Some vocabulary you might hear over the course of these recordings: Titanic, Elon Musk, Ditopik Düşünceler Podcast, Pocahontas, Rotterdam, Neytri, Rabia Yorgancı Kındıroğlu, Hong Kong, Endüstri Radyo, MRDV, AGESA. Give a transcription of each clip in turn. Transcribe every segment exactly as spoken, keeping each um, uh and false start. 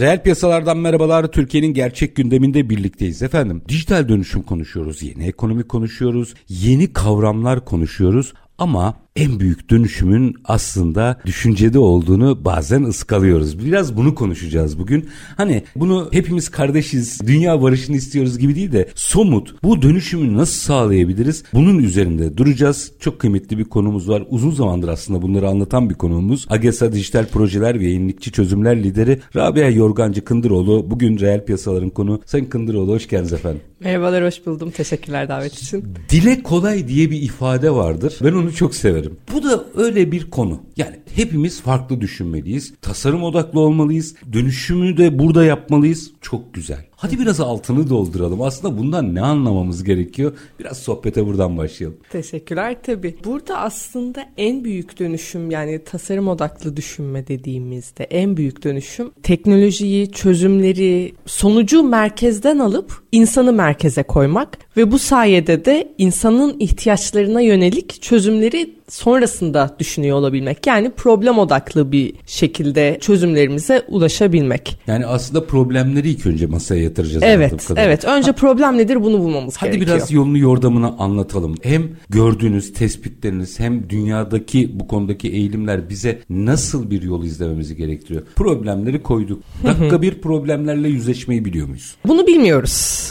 Reel piyasalardan merhabalar. Türkiye'nin gerçek gündeminde birlikteyiz efendim. Dijital dönüşüm konuşuyoruz, yeni ekonomi konuşuyoruz, yeni kavramlar konuşuyoruz ama en büyük dönüşümün aslında düşüncede olduğunu bazen ıskalıyoruz. Biraz bunu konuşacağız bugün. Hani bunu hepimiz kardeşiz, dünya barışını istiyoruz gibi değil de somut bu dönüşümü nasıl sağlayabiliriz? Bunun üzerinde duracağız. Çok kıymetli bir konumuz var. Uzun zamandır aslında bunları anlatan bir konuğumuz. AGESA Dijital Projeler ve Yenilikçi Çözümler Lideri Rabia Yorgancı Kındıroğlu. Bugün reel piyasaların konuğu. Sayın Kındıroğlu, hoş geldiniz efendim. Merhabalar, hoş buldum. Teşekkürler davet için. Dile kolay diye bir ifade vardır. Ben onu çok severim. Bu da öyle bir konu. Yani hepimiz farklı düşünmeliyiz. Tasarım odaklı olmalıyız. Dönüşümü de burada yapmalıyız. Çok güzel. Hadi biraz altını dolduralım. Aslında bundan ne anlamamız gerekiyor? Biraz sohbete buradan başlayalım. Teşekkürler tabii. Burada aslında en büyük dönüşüm, yani tasarım odaklı düşünme dediğimizde en büyük dönüşüm teknolojiyi, çözümleri, sonucu merkezden alıp insanı merkeze koymak ve bu sayede de insanın ihtiyaçlarına yönelik çözümleri sonrasında düşünüyor olabilmek. Yani problem odaklı bir şekilde çözümlerimize ulaşabilmek. Yani aslında problemleri ilk önce masaya yatıracağız. Evet, evet. Önce ha, problem nedir bunu bulmamız hadi gerekiyor. Hadi biraz yolunu yordamını anlatalım. Hem gördüğünüz tespitleriniz hem dünyadaki bu konudaki eğilimler bize nasıl bir yol izlememizi gerektiriyor? Problemleri koyduk. Dakika bir problemlerle yüzleşmeyi biliyor muyuz? Bunu bilmiyoruz.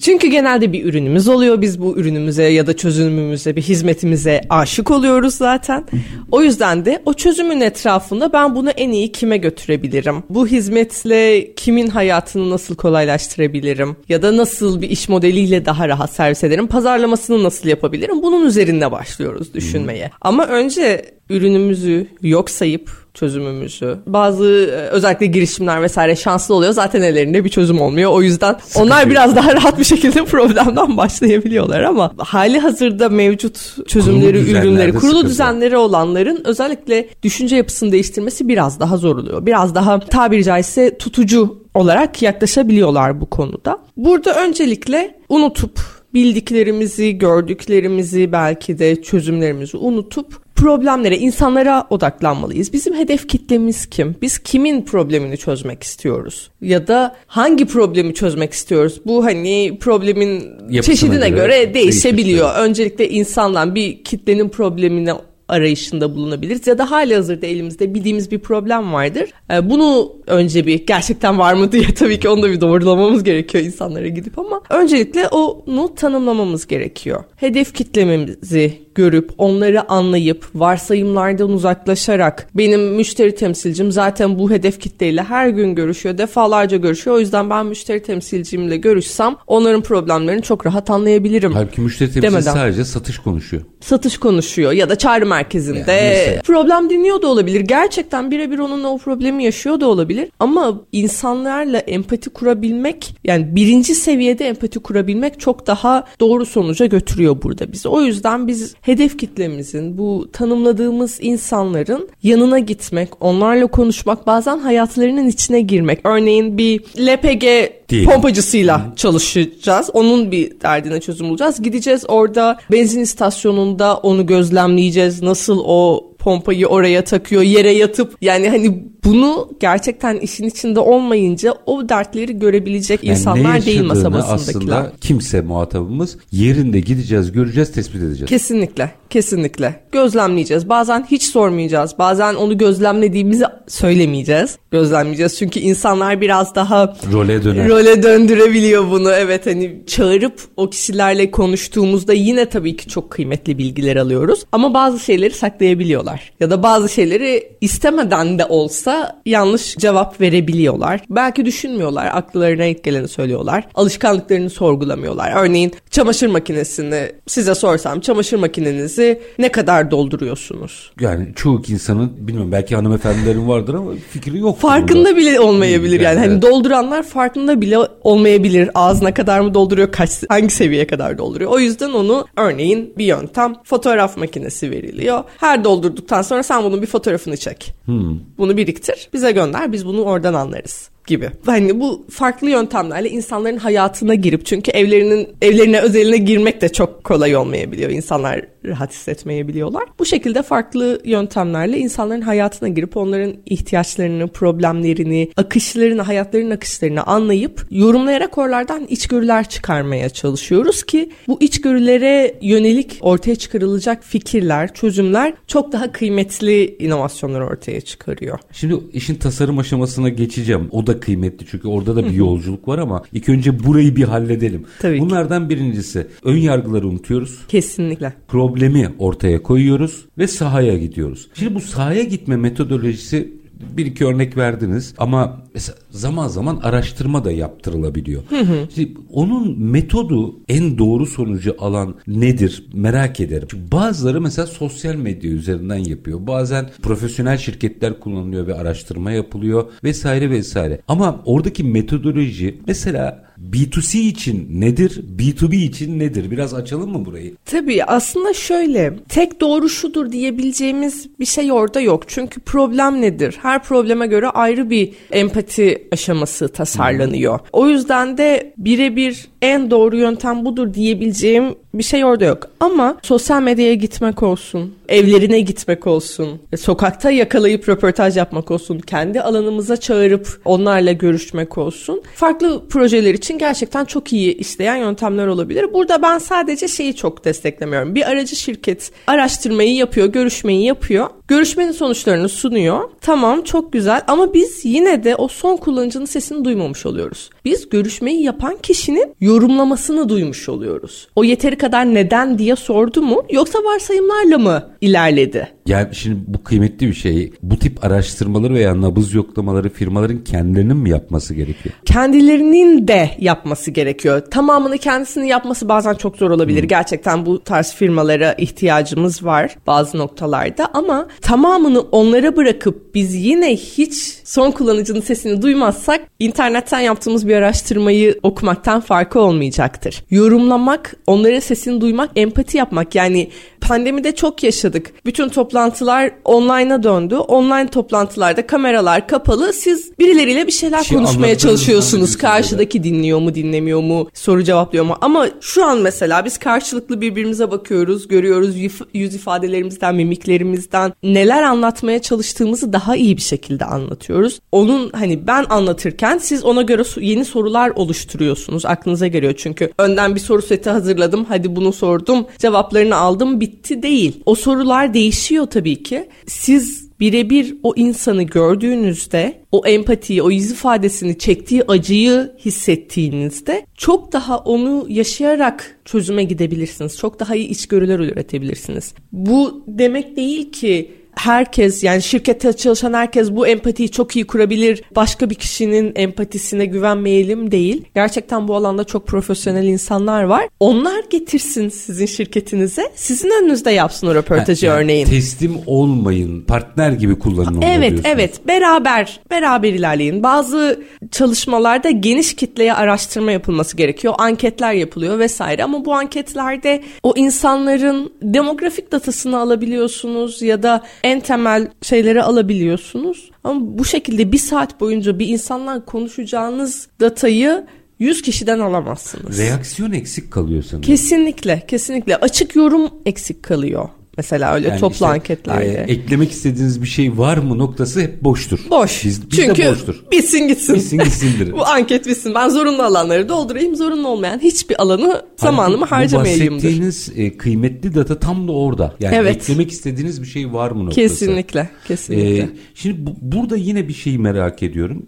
Çünkü genelde bir ürünümüz oluyor. Biz bu ürünümüze ya da çözümümüze, bir hizmetimize aşık oluyoruz zaten. O yüzden de o çözümün etrafında ben bunu en iyi kime götürebilirim? Bu hizmetle kimin hayatını nasıl kolaylaştırabilirim? Ya da nasıl bir iş modeliyle daha rahat servis ederim? Pazarlamasını nasıl yapabilirim? Bunun üzerinde başlıyoruz düşünmeye. Ama önce ürünümüzü yok sayıp çözümümüzü. Bazı özellikle girişimler vesaire şanslı oluyor. Zaten ellerinde bir çözüm olmuyor. O yüzden sıkıntı onlar biraz yok. Daha rahat bir şekilde problemden başlayabiliyorlar ama hali hazırda mevcut çözümleri, kurulu ürünleri, kurulu sıkıntı. Düzenleri olanların özellikle düşünce yapısını değiştirmesi biraz daha zor oluyor. Biraz daha tabiri caizse tutucu olarak yaklaşabiliyorlar bu konuda. Burada öncelikle unutup bildiklerimizi, gördüklerimizi, belki de çözümlerimizi unutup problemlere, insanlara odaklanmalıyız. Bizim hedef kitlemiz kim? Biz kimin problemini çözmek istiyoruz? Ya da hangi problemi çözmek istiyoruz? Bu hani problemin yapısına çeşidine göre, göre değişebiliyor. Değişiktir. Öncelikle insandan bir kitlenin problemine arayışında bulunabiliriz ya da hali hazırda elimizde bildiğimiz bir problem vardır. Bunu önce bir gerçekten var mı diye tabii ki onu da bir doğrulamamız gerekiyor insanlara gidip ama öncelikle onu tanımlamamız gerekiyor. Hedef kitlememizi görüp onları anlayıp varsayımlardan uzaklaşarak benim müşteri temsilcim zaten bu hedef kitleyle her gün görüşüyor, defalarca görüşüyor. O yüzden ben müşteri temsilcimle görüşsem onların problemlerini çok rahat anlayabilirim. Halbuki müşteri temsilcisi sadece satış konuşuyor. Satış konuşuyor ya da çağrı merkezinde yani problem dinliyor da olabilir. Gerçekten birebir onunla o problemi yaşıyor da olabilir. Ama insanlarla empati kurabilmek, yani birinci seviyede empati kurabilmek çok daha doğru sonuca götürüyor burada bizi. O yüzden biz hedef kitlemizin, bu tanımladığımız insanların yanına gitmek, onlarla konuşmak, bazen hayatlarının içine girmek. Örneğin bir L P G değil, pompacısıyla hmm. çalışacağız. Onun bir derdine çözüm bulacağız. Gideceğiz orada benzin istasyonunda onu gözlemleyeceğiz. Nasıl o pompayı oraya takıyor, yere yatıp, yani hani bunu gerçekten işin içinde olmayınca o dertleri görebilecek yani insanlar değil masa basındakiler. Aslında kimse muhatabımız yerinde gideceğiz, göreceğiz, tespit edeceğiz. Kesinlikle, kesinlikle. Gözlemleyeceğiz. Bazen hiç sormayacağız. Bazen onu gözlemlediğimizi söylemeyeceğiz. Gözlemleyeceğiz çünkü insanlar biraz daha role döner. Role döndürebiliyor bunu. Evet, hani çağırıp o kişilerle konuştuğumuzda yine tabii ki çok kıymetli bilgiler alıyoruz ama bazı şeyleri saklayabiliyorlar. Ya da bazı şeyleri istemeden de olsa olsa yanlış cevap verebiliyorlar. Belki düşünmüyorlar, aklılarına ilk geleni söylüyorlar. Alışkanlıklarını sorgulamıyorlar. Örneğin çamaşır makinesini size sorsam, çamaşır makinenizi ne kadar dolduruyorsunuz? Yani çoğu insanın, bilmiyorum, belki hanımefendilerin vardır ama fikri yok. Farkında burada bile olmayabilir yani. yani. Hani dolduranlar farkında bile olmayabilir. Ağzına kadar mı dolduruyor, kaç, hangi seviyeye kadar dolduruyor? O yüzden onu, örneğin bir yöntem, fotoğraf makinesi veriliyor. Her doldurduktan sonra sen bunun bir fotoğrafını çek. Hmm. Bunu biriktir, bize gönder, biz bunu oradan anlarız gibi. Hani bu farklı yöntemlerle insanların hayatına girip, çünkü evlerinin evlerine özeline girmek de çok kolay olmayabiliyor. İnsanlar rahat hissetmeyebiliyorlar. Bu şekilde farklı yöntemlerle insanların hayatına girip onların ihtiyaçlarını, problemlerini, akışlarını, hayatlarının akışlarını anlayıp yorumlayarak oralardan içgörüler çıkarmaya çalışıyoruz ki bu içgörülere yönelik ortaya çıkarılacak fikirler, çözümler çok daha kıymetli inovasyonlar ortaya çıkarıyor. Şimdi işin tasarım aşamasına geçeceğim. O da kıymetli çünkü orada da bir yolculuk var ama ilk önce burayı bir halledelim. Tabii Bunlardan ki. Birincisi, ön yargıları unutuyoruz. Kesinlikle. Problemi ortaya koyuyoruz ve sahaya gidiyoruz. Şimdi bu sahaya gitme metodolojisi, bir iki örnek verdiniz ama mesela zaman zaman araştırma da yaptırılabiliyor. Hı hı. Şimdi onun metodu, en doğru sonucu alan nedir merak ederim. Çünkü bazıları mesela sosyal medya üzerinden yapıyor. Bazen profesyonel şirketler kullanılıyor ve araştırma yapılıyor vesaire vesaire. Ama oradaki metodoloji mesela B iki C için nedir? B iki B için nedir? Biraz açalım mı burayı? Tabii, aslında şöyle, tek doğru şudur diyebileceğimiz bir şey orada yok. Çünkü problem nedir? Her probleme göre ayrı bir empati aşaması tasarlanıyor. Hmm. O yüzden de birebir en doğru yöntem budur diyebileceğim bir şey orada yok. Ama sosyal medyaya gitmek olsun, evlerine gitmek olsun, sokakta yakalayıp röportaj yapmak olsun, kendi alanımıza çağırıp onlarla görüşmek olsun, farklı projeler için gerçekten çok iyi işleyen yöntemler olabilir. Burada ben sadece şeyi çok desteklemiyorum. Bir aracı şirket araştırmayı yapıyor, görüşmeyi yapıyor, görüşmenin sonuçlarını sunuyor. Tamam, çok güzel ama biz yine de o son kullanıcının sesini duymamış oluyoruz. Biz görüşmeyi yapan kişinin yorumlamasını duymuş oluyoruz. O yeteri kadar neden diye sordu mu, yoksa varsayımlarla mı ilerledi? Yani şimdi bu kıymetli bir şey. Bu tip araştırmaları veya nabız yoklamaları firmaların kendilerinin mi yapması gerekiyor? Kendilerinin de yapması gerekiyor. Tamamını kendisinin yapması bazen çok zor olabilir. Hmm. Gerçekten bu tarz firmalara ihtiyacımız var bazı noktalarda ama tamamını onlara bırakıp biz yine hiç son kullanıcının sesini duymazsak internetten yaptığımız bir araştırmayı okumaktan farkı olmayacaktır. Yorumlamak, onların sesini duymak, empati yapmak. Yani pandemide çok yaşadık. Bütün toplantılar online'a döndü. Online toplantılarda kameralar kapalı. Siz birileriyle bir şeyler şey konuşmaya çalışıyorsunuz. Karşıdaki dinliyor mu, dinlemiyor mu, soru cevaplıyor mu? Ama şu an mesela biz karşılıklı birbirimize bakıyoruz, görüyoruz, yüz ifadelerimizden, mimiklerimizden neler anlatmaya çalıştığımızı daha iyi bir şekilde anlatıyoruz. Onun, hani ben anlatırken siz ona göre yeni sorular oluşturuyorsunuz. Aklınıza geliyor çünkü önden bir soru seti hazırladım. Hadi bunu sordum, cevaplarını aldım, bitti değil. O sorular değişiyor tabii ki. Siz birebir o insanı gördüğünüzde, o empatiyi, o yüz ifadesini, çektiği acıyı hissettiğinizde çok daha onu yaşayarak çözüme gidebilirsiniz. Çok daha iyi içgörüler üretebilirsiniz. Bu demek değil ki herkes, yani şirkette çalışan herkes bu empatiyi çok iyi kurabilir, başka bir kişinin empatisine güvenmeyelim değil. Gerçekten bu alanda çok profesyonel insanlar var. Onlar getirsin sizin şirketinize, sizin önünüzde yapsın o röportajı yani, örneğin. Teslim olmayın, partner gibi kullanın. Evet, evet. Beraber, beraber ilerleyin. Bazı çalışmalarda geniş kitleye araştırma yapılması gerekiyor. Anketler yapılıyor vesaire ama bu anketlerde o insanların demografik datasını alabiliyorsunuz ya da en temel şeyleri alabiliyorsunuz. Ama bu şekilde bir saat boyunca bir insanla konuşacağınız datayı yüz kişiden alamazsınız. Reaksiyon eksik kalıyor sanırım. Kesinlikle, kesinlikle. Açık yorum eksik kalıyor. Mesela öyle yani toplu işte, anketlerde. E, eklemek istediğiniz bir şey var mı noktası hep boştur. Boş. Biz, biz Çünkü de boştur. Bitsin gitsin. Bitsin gitsindir. Bu anket bitsin. Ben zorunlu alanları doldurayım. Zorunlu olmayan hiçbir alanı, zamanımı harcamayayımdır. Bahsettiğiniz e, kıymetli data tam da orada. Yani evet. Eklemek istediğiniz bir şey var mı noktası. Kesinlikle. Kesinlikle. E, şimdi bu, burada yine bir şeyi merak ediyorum.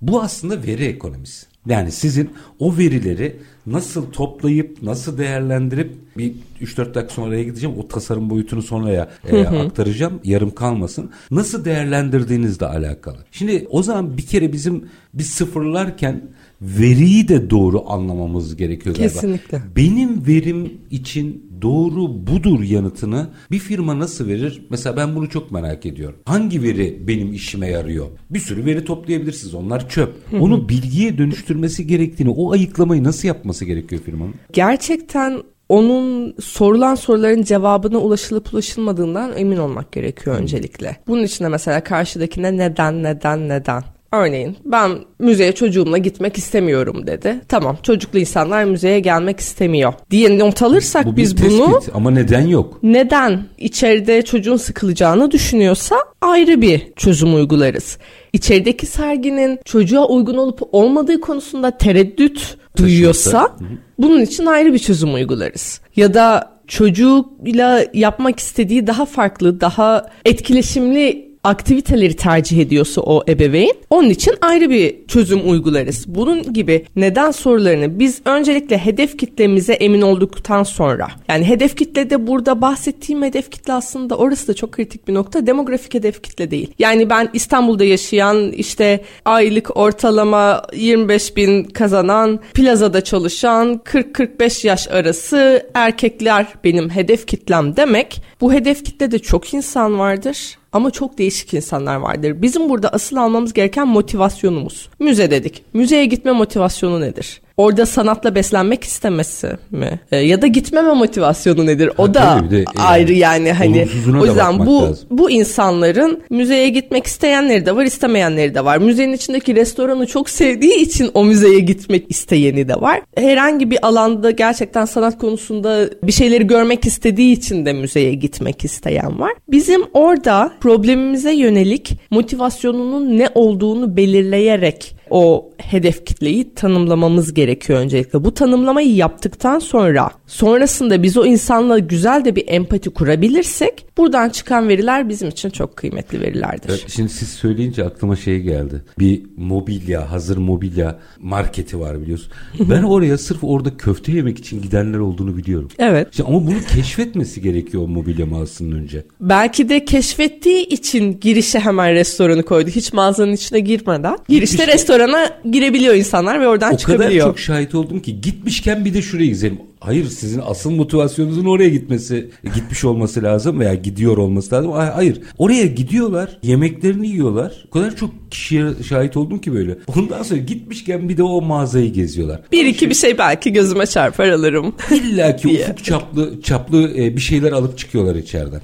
Bu aslında veri ekonomisi. Yani sizin o verileri nasıl toplayıp, nasıl değerlendirip, bir üç dört dakika sonra oraya gideceğim. O tasarım boyutunu sonraya e, aktaracağım. Yarım kalmasın. Nasıl değerlendirdiğinizle alakalı. Şimdi o zaman bir kere bizim biz sıfırlarken veriyi de doğru anlamamız gerekiyor galiba. Kesinlikle. Benim verim için doğru budur yanıtını bir firma nasıl verir? Mesela ben bunu çok merak ediyorum. Hangi veri benim işime yarıyor? Bir sürü veri toplayabilirsiniz. Onlar çöp. Hı hı. Onu bilgiye dönüştürmesi gerektiğini, o ayıklamayı nasıl yapması gerekiyor firmanın? Gerçekten onun sorulan soruların cevabına ulaşılıp ulaşılmadığından emin olmak gerekiyor öncelikle. Bunun için de mesela karşıdakine neden, neden, neden? Örneğin ben müzeye çocuğumla gitmek istemiyorum dedi. Tamam, çocuklu insanlar müzeye gelmek istemiyor diye not alırsak bu biz tespit, bunu... Ama neden yok? Neden içeride çocuğun sıkılacağını düşünüyorsa ayrı bir çözüm uygularız. İçerideki serginin çocuğa uygun olup olmadığı konusunda tereddüt duyuyorsa bunun için ayrı bir çözüm uygularız. Ya da çocuğuyla yapmak istediği daha farklı, daha etkileşimli aktiviteleri tercih ediyorsa o ebeveyn, onun için ayrı bir çözüm uygularız. Bunun gibi neden sorularını biz öncelikle hedef kitlemize emin olduktan sonra, yani hedef kitle de burada bahsettiğim hedef kitle aslında orası da çok kritik bir nokta, demografik hedef kitle değil. Yani ben İstanbul'da yaşayan, işte aylık ortalama yirmi beş bin kazanan, plazada çalışan kırk kırk beş yaş arası erkekler benim hedef kitlem demek. Bu hedef kitlede çok insan vardır. Ama çok değişik insanlar vardır. Bizim burada asıl almamız gereken motivasyonumuz. Müze dedik. Müzeye gitme motivasyonu nedir? Orada sanatla beslenmek istemesi mi? E, ya da gitmeme motivasyonu nedir? O ha, da de, ayrı yani. hani. O yüzden bu lazım. Bu insanların müzeye gitmek isteyenleri de var, istemeyenleri de var. Müzenin içindeki restoranı çok sevdiği için o müzeye gitmek isteyeni de var. Herhangi bir alanda gerçekten sanat konusunda bir şeyleri görmek istediği için de müzeye gitmek isteyen var. Bizim orada problemimize yönelik motivasyonunun ne olduğunu belirleyerek o hedef kitleyi tanımlamamız gerekiyor öncelikle. Bu tanımlamayı yaptıktan sonra sonrasında biz o insanla güzel de bir empati kurabilirsek buradan çıkan veriler bizim için çok kıymetli verilerdir. Evet, şimdi siz söyleyince aklıma şey geldi. Bir mobilya, hazır mobilya marketi var biliyorsun. Ben oraya sırf orada köfte yemek için gidenler olduğunu biliyorum. Evet. Şimdi ama bunu keşfetmesi gerekiyor o mobilya mağazasının önce. Belki de keşfettiği için girişe hemen restoranı koydu. Hiç mağazanın içine girmeden. Girişte işte, restoran girebiliyor insanlar ve oradan o çıkabiliyor. O kadar çok şahit oldum ki gitmişken bir de şuraya gidelim. Hayır, sizin asıl motivasyonunuzun oraya gitmesi, gitmiş olması lazım veya gidiyor olması lazım. Hayır, oraya gidiyorlar, yemeklerini yiyorlar. O kadar çok kişiye şahit oldum ki böyle. Ondan sonra gitmişken bir de o mağazayı geziyorlar. Bir iki bir şey belki gözüme çarpar alırım. İlla ki ufuk çaplı çaplı bir şeyler alıp çıkıyorlar içeriden.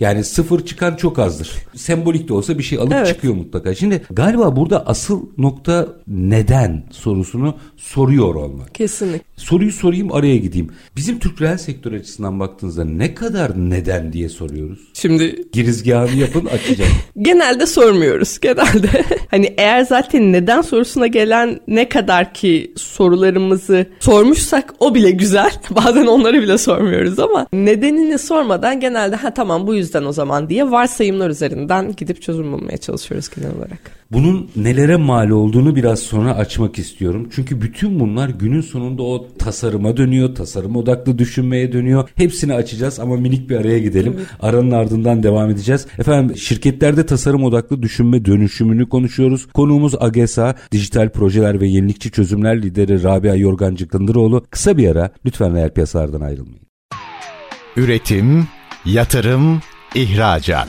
Yani sıfır çıkan çok azdır. Sembolik de olsa bir şey alıp evet. çıkıyor mutlaka. Şimdi galiba burada asıl nokta neden sorusunu soruyor olmak. Kesinlikle. Soruyu sorayım, araya gideyim. Bizim Türk reel sektör açısından baktığınızda ne kadar neden diye soruyoruz? Şimdi girizgahını yapın, açacağım. Genelde sormuyoruz. Genelde hani eğer zaten neden sorusuna gelen ne kadar ki sorularımızı sormuşsak o bile güzel. Bazen onları bile sormuyoruz ama nedenini sormadan genelde ha tamam bu yüzden o zaman diye varsayımlar üzerinden gidip çözüm bulmaya çalışıyoruz genel olarak. Bunun nelere mal olduğunu biraz sonra açmak istiyorum. Çünkü bütün bunlar günün sonunda o tasarıma dönüyor, tasarım odaklı düşünmeye dönüyor. Hepsini açacağız ama minik bir araya gidelim. Evet. Aranın ardından devam edeceğiz. Efendim, şirketlerde tasarım odaklı düşünme dönüşümünü konuşuyoruz. Konuğumuz AGESA, dijital projeler ve yenilikçi çözümler lideri Rabia Yorgancı Kındıroğlu. Kısa bir ara, lütfen reel piyasalardan ayrılmayın. Üretim, yatırım, ihracat.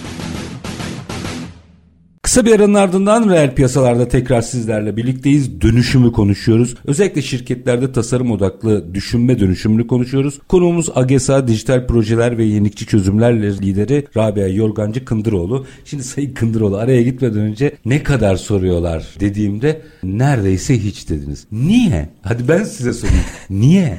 Kısa bir aranın ardından reel piyasalarda tekrar sizlerle birlikteyiz. Dönüşümü konuşuyoruz. Özellikle şirketlerde tasarım odaklı düşünme dönüşümünü konuşuyoruz. Konuğumuz AGESA, dijital projeler ve yenilikçi çözümler lideri Rabia Yorgancı Kındıroğlu. Şimdi Sayın Kındıroğlu, araya gitmeden önce ne kadar soruyorlar dediğimde neredeyse hiç dediniz. Niye? Hadi ben size sorayım. Niye?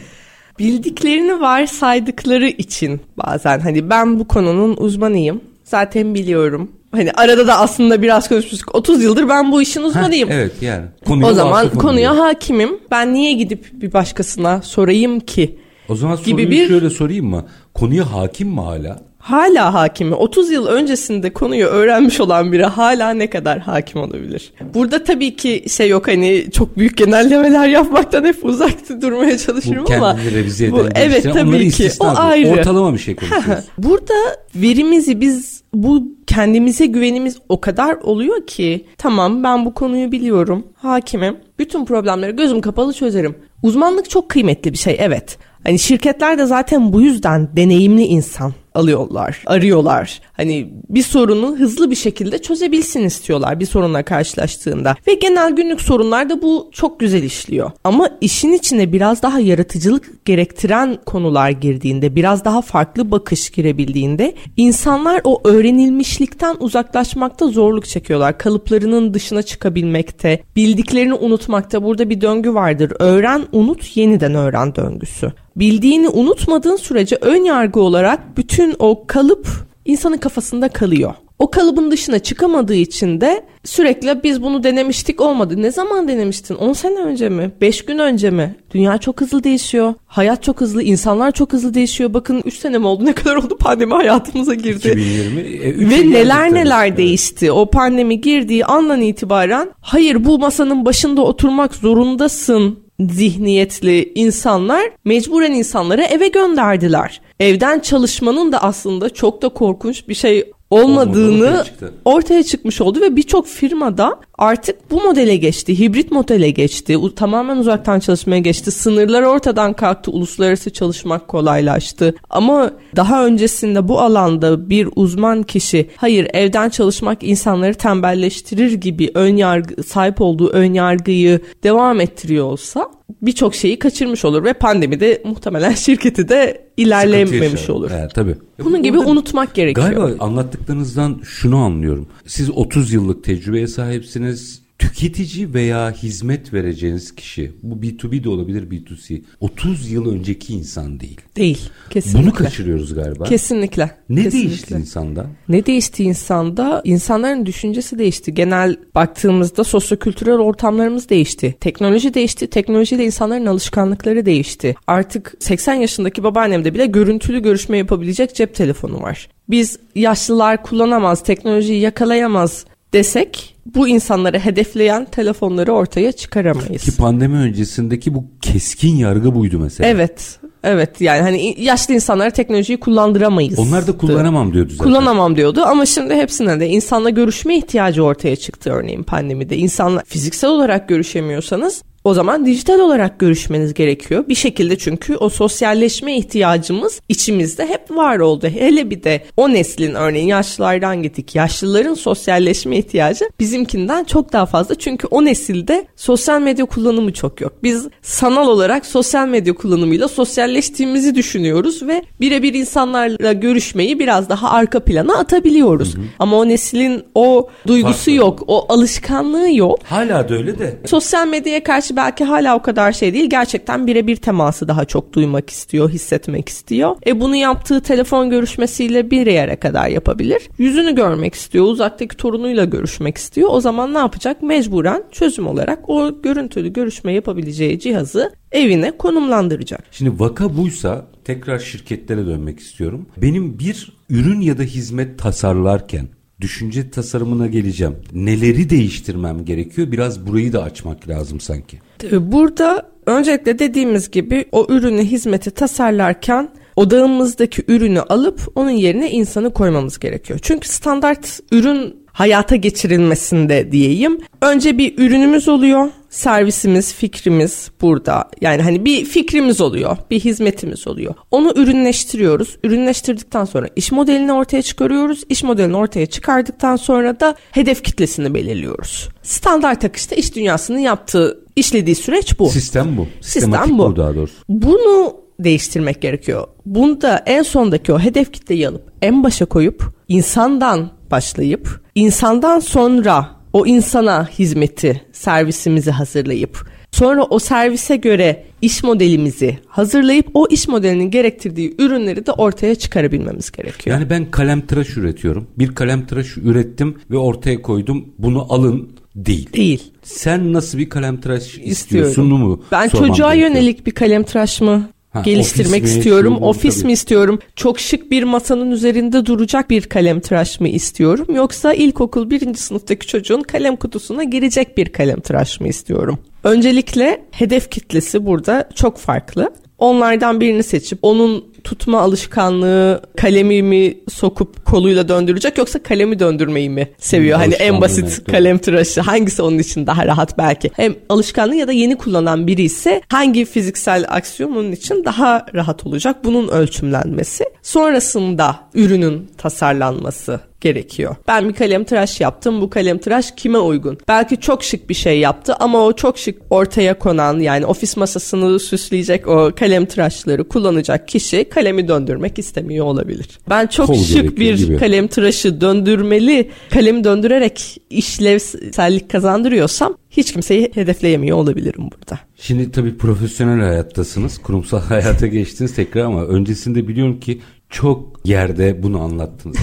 Bildiklerini varsaydıkları için bazen hani ben bu konunun uzmanıyım. Zaten biliyorum. hani arada da aslında biraz konuşmuştuk. otuz yıldır ben bu işin uzmanıyım. Ha, evet yani. Konuya o zaman konuya konuyor. hakimim. Ben niye gidip bir başkasına sorayım ki? O zaman soruyu bir... şöyle sorayım mı? Konuya hakim mi hala? Hala hakimi. otuz yıl öncesinde konuyu öğrenmiş olan biri hala ne kadar hakim olabilir? Burada tabii ki şey yok, hani çok büyük genellemeler yapmaktan hep uzak durmaya çalışırım bu ama. Bu kendini revize eden. Evet tabii ki o ayrı. Ortalama bir şey konuşuyoruz. Burada verimizi biz bu kendimize güvenimiz o kadar oluyor ki tamam ben bu konuyu biliyorum, hakimim. Bütün problemleri gözüm kapalı çözerim. Uzmanlık çok kıymetli bir şey, evet. Hani şirketler de zaten bu yüzden deneyimli insan alıyorlar, arıyorlar. Hani bir sorunu hızlı bir şekilde çözebilsin istiyorlar bir sorunla karşılaştığında. Ve genel günlük sorunlarda bu çok güzel işliyor. Ama işin içine biraz daha yaratıcılık gerektiren konular girdiğinde, biraz daha farklı bakış girebildiğinde insanlar o öğrenilmişlikten uzaklaşmakta zorluk çekiyorlar. Kalıplarının dışına çıkabilmekte, bildiklerini unutmakta. Burada bir döngü vardır. Öğren, unut, yeniden öğren döngüsü. Bildiğini unutmadığın sürece ön yargı olarak bütün o kalıp insanın kafasında kalıyor. O kalıbın dışına çıkamadığı için de sürekli biz bunu denemiştik, olmadı. Ne zaman denemiştin? on sene önce mi? beş gün önce mi? Dünya çok hızlı değişiyor. Hayat çok hızlı. İnsanlar çok hızlı değişiyor. Bakın üç sene mi oldu? Ne kadar oldu? Pandemi hayatımıza girdi. iki bin yirmi E, Ve neler neler tabii. değişti. O pandemi girdiği andan itibaren hayır bu masanın başında oturmak zorundasın zihniyetli insanlar mecburen insanları eve gönderdiler. Evden çalışmanın da aslında çok da korkunç bir şey olmadığını ortaya, ortaya çıkmış oldu ve birçok firmada artık bu modele geçti, hibrit modele geçti, tamamen uzaktan çalışmaya geçti, sınırlar ortadan kalktı, uluslararası çalışmak kolaylaştı. Ama daha öncesinde bu alanda bir uzman kişi, hayır evden çalışmak insanları tembelleştirir gibi ön yargı, sahip olduğu ön yargıyı devam ettiriyor olsa birçok şeyi kaçırmış olur ve pandemide muhtemelen şirketi de ilerlememiş olur. He, tabii. Bunun ya, gibi unutmak gerekiyor. Galiba anlattıklarınızdan şunu anlıyorum. Siz otuz yıllık tecrübeye sahipsiniz. Tüketici veya hizmet vereceğiniz kişi, bu bi tu bi de olabilir bi tu si, otuz yıl önceki insan değil. Değil. Kesinlikle. Bunu kaçırıyoruz galiba. Kesinlikle. Ne kesinlikle. değişti insanda? Ne değişti insanda? İnsanların düşüncesi değişti. Genel baktığımızda sosyokültürel ortamlarımız değişti. Teknoloji değişti. Teknolojiyle insanların alışkanlıkları değişti. Artık seksen yaşındaki babaannemde bile görüntülü görüşme yapabilecek cep telefonu var. Biz yaşlılar kullanamaz, teknolojiyi yakalayamaz desek bu insanları hedefleyen telefonları ortaya çıkaramayız. Ki pandemi öncesindeki bu keskin yargı buydu mesela. Evet. Evet yani hani yaşlı insanlara teknolojiyi kullandıramayız. Onlar da kullanamam diyordu zaten. Kullanamam diyordu ama şimdi hepsine de insanla görüşme ihtiyacı ortaya çıktı örneğin pandemide. İnsanla fiziksel olarak görüşemiyorsanız o zaman dijital olarak görüşmeniz gerekiyor. Bir şekilde çünkü o sosyalleşme ihtiyacımız içimizde hep var oldu. Hele bir de o neslin örneğin yaşlılardan gittik. Yaşlıların sosyalleşme ihtiyacı bizimkinden çok daha fazla. Çünkü o nesilde sosyal medya kullanımı çok yok. Biz sanal olarak sosyal medya kullanımıyla sosyalleştiğimizi düşünüyoruz ve birebir insanlarla görüşmeyi biraz daha arka plana atabiliyoruz. Hı hı. Ama o neslin o duygusu Farklı. yok, o alışkanlığı yok. Hala da öyle de. Sosyal medyaya karşı belki hala o kadar şey değil. Gerçekten birebir teması daha çok duymak istiyor, hissetmek istiyor. E bunu yaptığı telefon görüşmesiyle bir yere kadar yapabilir. Yüzünü görmek istiyor, uzaktaki torunuyla görüşmek istiyor. O zaman ne yapacak? Mecburen çözüm olarak o görüntülü görüşme yapabileceği cihazı evine konumlandıracak. Şimdi vaka buysa tekrar şirketlere dönmek istiyorum. Benim bir ürün ya da hizmet tasarlarken düşünce tasarımına geleceğim. Neleri değiştirmem gerekiyor? Biraz burayı da açmak lazım sanki. Burada öncelikle dediğimiz gibi o ürünü, hizmeti tasarlarken odağımızdaki ürünü alıp onun yerine insanı koymamız gerekiyor. Çünkü standart ürün hayata geçirilmesinde diyeyim. Önce bir ürünümüz oluyor. Servisimiz, fikrimiz burada. Yani hani bir fikrimiz oluyor, bir hizmetimiz oluyor. Onu ürünleştiriyoruz. Ürünleştirdikten sonra iş modelini ortaya çıkarıyoruz. İş modelini ortaya çıkardıktan sonra da hedef kitlesini belirliyoruz. Standart akışta iş dünyasının yaptığı, işlediği süreç bu. Sistem bu. Sistematik Sistem bu. bu daha doğrusu. Bunu değiştirmek gerekiyor. Bunda en sondaki o hedef kitleyi alıp en başa koyup insandan başlayıp insandan sonra o insana hizmeti, servisimizi hazırlayıp sonra o servise göre iş modelimizi hazırlayıp o iş modelinin gerektirdiği ürünleri de ortaya çıkarabilmemiz gerekiyor. Yani ben kalemtıraş üretiyorum. Bir kalemtıraş ürettim ve ortaya koydum. Bunu alın değil. Değil. Sen nasıl bir kalemtıraş istiyorsun mu? Ben çocuğa gerekiyor. Yönelik bir kalemtıraş mı? Ha, geliştirmek ofis istiyorum, mi, ofis tabii. mi istiyorum, çok şık bir masanın üzerinde duracak bir kalemtıraş mı istiyorum, yoksa ilkokul birinci sınıftaki çocuğun kalem kutusuna girecek bir kalemtıraş mı istiyorum? Öncelikle hedef kitlesi burada çok farklı. Onlardan birini seçip onun tutma alışkanlığı, kalemimi sokup koluyla döndürecek, yoksa kalemi döndürmeyi mi seviyor? Hani en basit kalem tıraşı hangisi onun için daha rahat belki. Hem alışkanlığı ya da yeni kullanan biri ise hangi fiziksel aksiyon onun için daha rahat olacak? Bunun ölçümlenmesi. Sonrasında ürünün tasarlanması gerekiyor. Ben bir kalemtıraş yaptım. Bu kalemtıraş kime uygun? Belki çok şık bir şey yaptı ama o çok şık ortaya konan, yani ofis masasını süsleyecek o kalemtıraşları kullanacak kişi kalemi döndürmek istemiyor olabilir. Ben çok Kol şık bir kalemtıraşı döndürmeli, kalemi döndürerek işlevsellik kazandırıyorsam hiç kimseyi hedefleyemiyor olabilirim burada. Şimdi tabii profesyonel hayattasınız, kurumsal hayata geçtiniz tekrar, ama öncesinde biliyorum ki çok yerde bunu anlattınız.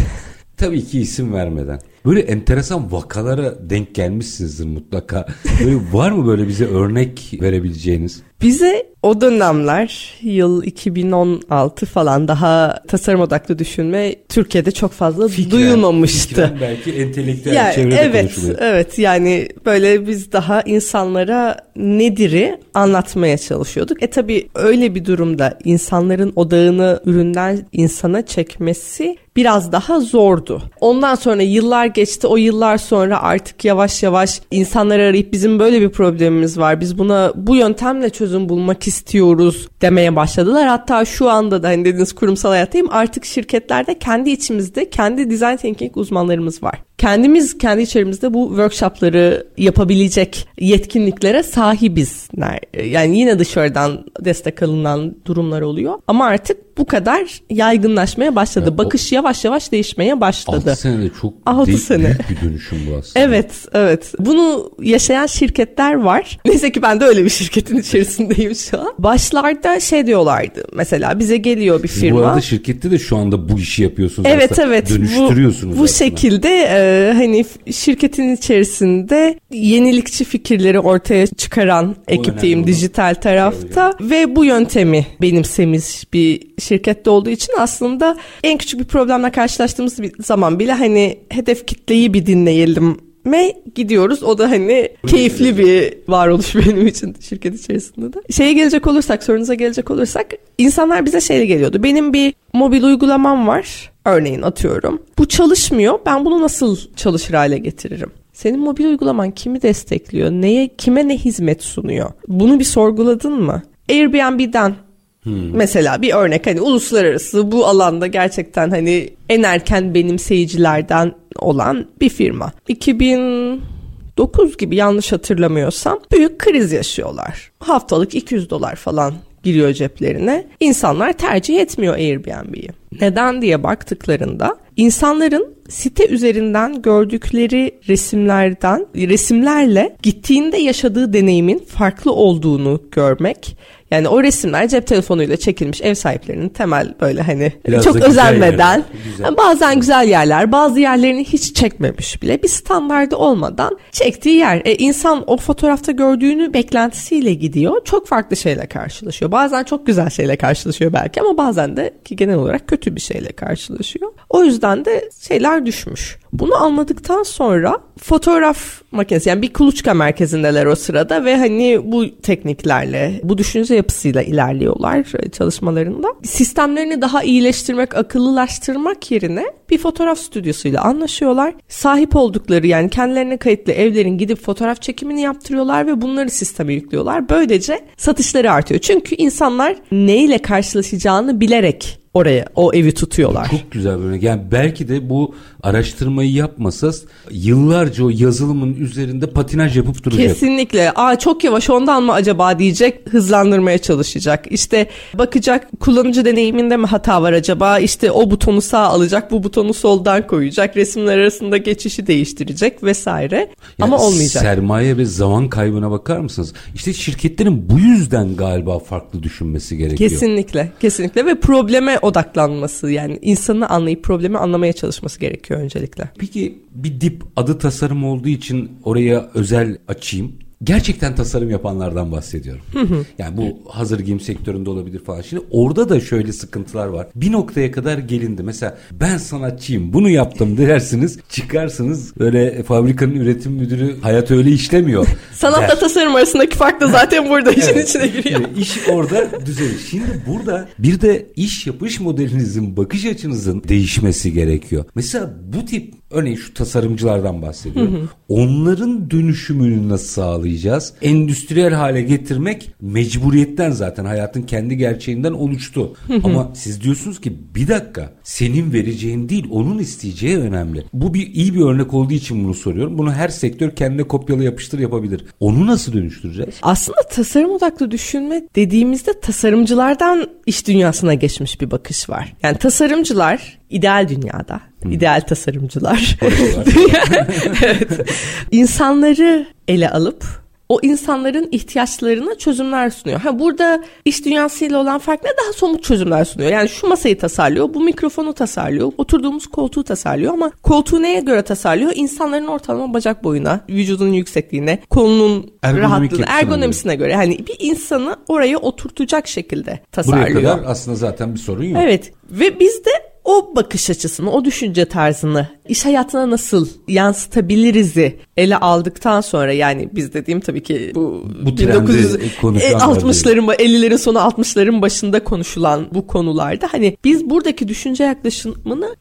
Tabii ki isim vermeden. Böyle enteresan vakalara denk gelmişsinizdir mutlaka. Böyle var mı böyle bize örnek verebileceğiniz? Bize o dönemler, yıl iki bin on altı falan, daha tasarım odaklı düşünme Türkiye'de çok fazla fikren, duyulmamıştı. Fikren belki entelektüel yani, çevrede evet, konuşuluyor. Evet, yani böyle biz daha insanlara nedir'i anlatmaya çalışıyorduk. E tabii öyle bir durumda insanların odağını üründen insana çekmesi biraz daha zordu. Ondan sonra yıllar geçti. O yıllar sonra artık yavaş yavaş insanları arayıp bizim böyle bir problemimiz var, biz buna bu yöntemle çözüm bulmak istiyoruz demeye başladılar. Hatta şu anda da hani dediğiniz kurumsal hayattayım. Artık şirketlerde kendi içimizde kendi design thinking uzmanlarımız var. Kendimiz kendi içerimizde bu workshopları yapabilecek yetkinliklere sahibiz. Yani yine dışarıdan destek alınan durumlar oluyor. Ama artık bu kadar yaygınlaşmaya başladı. Yani Bakış o, yavaş yavaş değişmeye başladı. altı senede çok altı değil, sene. Büyük bir dönüşüm bu aslında. Evet, evet. Bunu yaşayan şirketler var. Neyse ki ben de öyle bir şirketin içerisindeyim şu an. Başlarda şey diyorlardı. Mesela bize geliyor bir Siz firma. Bu arada şirkette de şu anda bu işi yapıyorsunuz. Evet, aslında. Evet. Dönüştürüyorsunuz bu, bu aslında. Bu şekilde... Hani şirketin içerisinde yenilikçi fikirleri ortaya çıkaran ekipteyim, dijital tarafta ve bu yöntemi benimsemiş bir şirkette olduğu için aslında en küçük bir problemle karşılaştığımız bir zaman bile hani hedef kitleyi bir dinleyelim me gidiyoruz. O da hani keyifli bir varoluş benim için şirket içerisinde de. Şeye gelecek olursak, sorunuza gelecek olursak, insanlar bize şeyle geliyordu. Benim bir mobil uygulamam var. Örneğin atıyorum. Bu çalışmıyor. Ben bunu nasıl çalışır hale getiririm? Senin mobil uygulaman kimi destekliyor? Neye, kime ne hizmet sunuyor? Bunu bir sorguladın mı? Airbnb'den Hmm. mesela bir örnek, hani uluslararası bu alanda gerçekten hani en erken benimseyicilerden olan bir firma. iki bin dokuz gibi yanlış hatırlamıyorsam büyük kriz yaşıyorlar. Haftalık iki yüz dolar falan giriyor ceplerine. İnsanlar tercih etmiyor Airbnb'yi. Neden diye baktıklarında insanların site üzerinden gördükleri resimlerden, resimlerle gittiğinde yaşadığı deneyimin farklı olduğunu görmek. Yani o resimler cep telefonuyla çekilmiş, ev sahiplerinin temel böyle hani biraz çok özenmeden güzel, bazen güzel yerler, bazı yerlerini hiç çekmemiş bile, bir standardı olmadan çektiği yer. E, insan o fotoğrafta gördüğünü beklentisiyle gidiyor. Çok farklı şeyle karşılaşıyor. Bazen çok güzel şeyle karşılaşıyor belki, ama bazen de ki genel olarak kötü bir şeyle karşılaşıyor. O yüzden de şeyler düşmüş. Bunu anladıktan sonra fotoğraf makinesi, yani bir kuluçka merkezindeler o sırada ve hani bu tekniklerle, bu düşünce yapısıyla ilerliyorlar çalışmalarında. Sistemlerini daha iyileştirmek, akıllılaştırmak yerine bir fotoğraf stüdyosuyla anlaşıyorlar. Sahip oldukları, yani kendilerine kayıtlı evlerin gidip fotoğraf çekimini yaptırıyorlar ve bunları sisteme yüklüyorlar. Böylece satışları artıyor. Çünkü insanlar neyle karşılaşacağını bilerek o oraya, o evi tutuyorlar. Çok güzel bir örnek. Yani belki de bu araştırmayı yapmasaz yıllarca o yazılımın üzerinde patinaj yapıp duracak. Kesinlikle. Aa çok yavaş ondan mı acaba diyecek, hızlandırmaya çalışacak. İşte bakacak kullanıcı deneyiminde mi hata var acaba? İşte o butonu sağ alacak, bu butonu soldan koyacak, resimler arasında geçişi değiştirecek vesaire. Yani ama olmayacak. Sermaye ve zaman kaybına bakar mısınız? İşte şirketlerin bu yüzden galiba farklı düşünmesi gerekiyor. Kesinlikle. Kesinlikle ve probleme odaklanması, yani insanı anlayıp problemi anlamaya çalışması gerekiyor öncelikle. Peki bir dip adı tasarım olduğu için oraya özel açayım. Gerçekten tasarım yapanlardan bahsediyorum. Hı hı. Yani bu hazır giyim sektöründe olabilir falan. Şimdi orada da şöyle sıkıntılar var. Bir noktaya kadar gelindi. Mesela ben sanatçıyım, bunu yaptım dersiniz. Çıkarsınız böyle fabrikanın üretim müdürü, hayat öyle işlemiyor. Sanatla der. Tasarım arasındaki fark da zaten burada işin evet. içine giriyor. Yani iş orada düzelir. Şimdi burada bir de iş yapış modelinizin, bakış açınızın değişmesi gerekiyor. Mesela bu tip, örneğin şu tasarımcılardan bahsediyorum. Hı hı. Onların dönüşümünü nasıl sağlayacağız? Endüstriyel hale getirmek mecburiyetten, zaten hayatın kendi gerçeğinden oluştu. Hı hı. Ama siz diyorsunuz ki bir dakika, senin vereceğin değil, onun isteyeceği önemli. Bu bir iyi bir örnek olduğu için bunu soruyorum. Bunu her sektör kendine kopyala yapıştır yapabilir. Onu nasıl dönüştüreceğiz? Aslında tasarım odaklı düşünme dediğimizde tasarımcılardan iş dünyasına geçmiş bir bakış var. Yani tasarımcılar ideal dünyada, hmm. ideal tasarımcılar evet. insanları ele alıp o insanların ihtiyaçlarına çözümler sunuyor. Ha, burada iş dünyasıyla olan fark ne? Daha somut çözümler sunuyor. Yani şu masayı tasarlıyor, bu mikrofonu tasarlıyor, oturduğumuz koltuğu tasarlıyor ama koltuğu neye göre tasarlıyor? İnsanların ortalama bacak boyuna, vücudunun yüksekliğine, kolunun Ergonomik rahatlığına, ergonomisine göre. Hani bir insanı oraya oturtacak şekilde tasarlıyor. Buraya kadar aslında zaten bir sorun yok. Evet ve biz de o bakış açısını, o düşünce tarzını iş hayatına nasıl yansıtabiliriz'i ele aldıktan sonra, yani biz dediğim tabii ki bu, bu bin dokuz yüz altmışların ellilerin sonu altmışların başında konuşulan bu konularda, hani biz buradaki düşünce yaklaşımını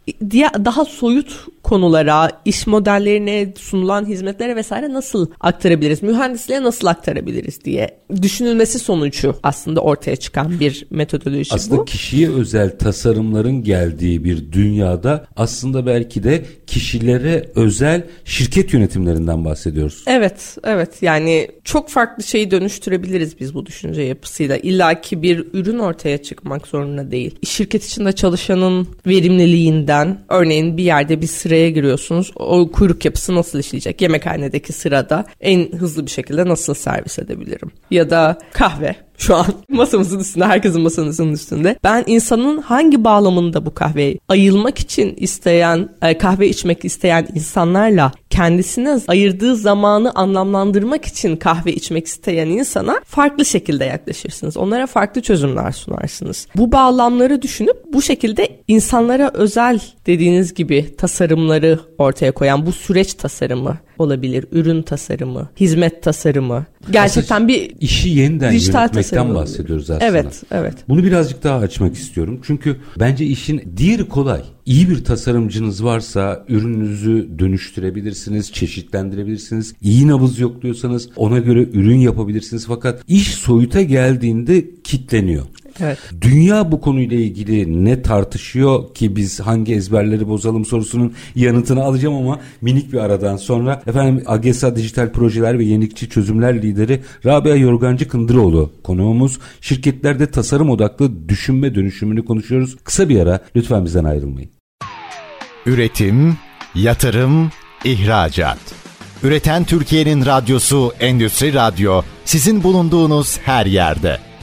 daha soyut konulara, iş modellerine, sunulan hizmetlere vesaire nasıl aktarabiliriz? Mühendisliğe nasıl aktarabiliriz diye düşünülmesi sonucu aslında ortaya çıkan bir metodoloji aslında bu. Aslında kişiye özel tasarımların geldiği bir dünyada aslında belki de kişilere özel şirket yönetimlerinden bahsediyoruz. Evet, evet. Yani çok farklı şeyi dönüştürebiliriz biz bu düşünce yapısıyla. İlla ki bir ürün ortaya çıkmak zorunda değil. Şirket içinde çalışanın verimliliğinden, örneğin bir yerde bir sıraya giriyorsunuz. O kuyruk yapısı nasıl işleyecek? Yemekhanedeki sırada en hızlı bir şekilde nasıl servis edebilirim? Ya da kahve. Şu an masamızın üstünde, herkesin masanızın üstünde. Ben insanın hangi bağlamında bu kahveyi ayılmak için isteyen, kahve içmek isteyen insanlarla kendisine ayırdığı zamanı anlamlandırmak için kahve içmek isteyen insana farklı şekilde yaklaşırsınız. Onlara farklı çözümler sunarsınız. Bu bağlamları düşünüp bu şekilde insanlara özel, dediğiniz gibi, tasarımları ortaya koyan, bu süreç tasarımı olabilir, ürün tasarımı, hizmet tasarımı. Gerçekten aslında bir işi yeniden yönetmekten bahsediyoruz aslında. Evet, evet. Bunu birazcık daha açmak istiyorum. Çünkü bence işin diğeri kolay. İyi bir tasarımcınız varsa ürününüzü dönüştürebilirsiniz, çeşitlendirebilirsiniz. İyi nabız yok diyorsanız ona göre ürün yapabilirsiniz. Fakat iş soyuta geldiğinde kilitleniyor. Evet. Dünya bu konuyla ilgili ne tartışıyor ki biz hangi ezberleri bozalım sorusunun yanıtını alacağım ama minik bir aradan sonra efendim AGESA Dijital Projeler ve Yenilikçi Çözümler Lideri Rabia Yorgancı Kındıroğlu konuğumuz. Şirketlerde tasarım odaklı düşünme dönüşümünü konuşuyoruz. Kısa bir ara, lütfen bizden ayrılmayın. Üretim, yatırım, ihracat. Üreten Türkiye'nin radyosu Endüstri Radyo sizin bulunduğunuz her yerde.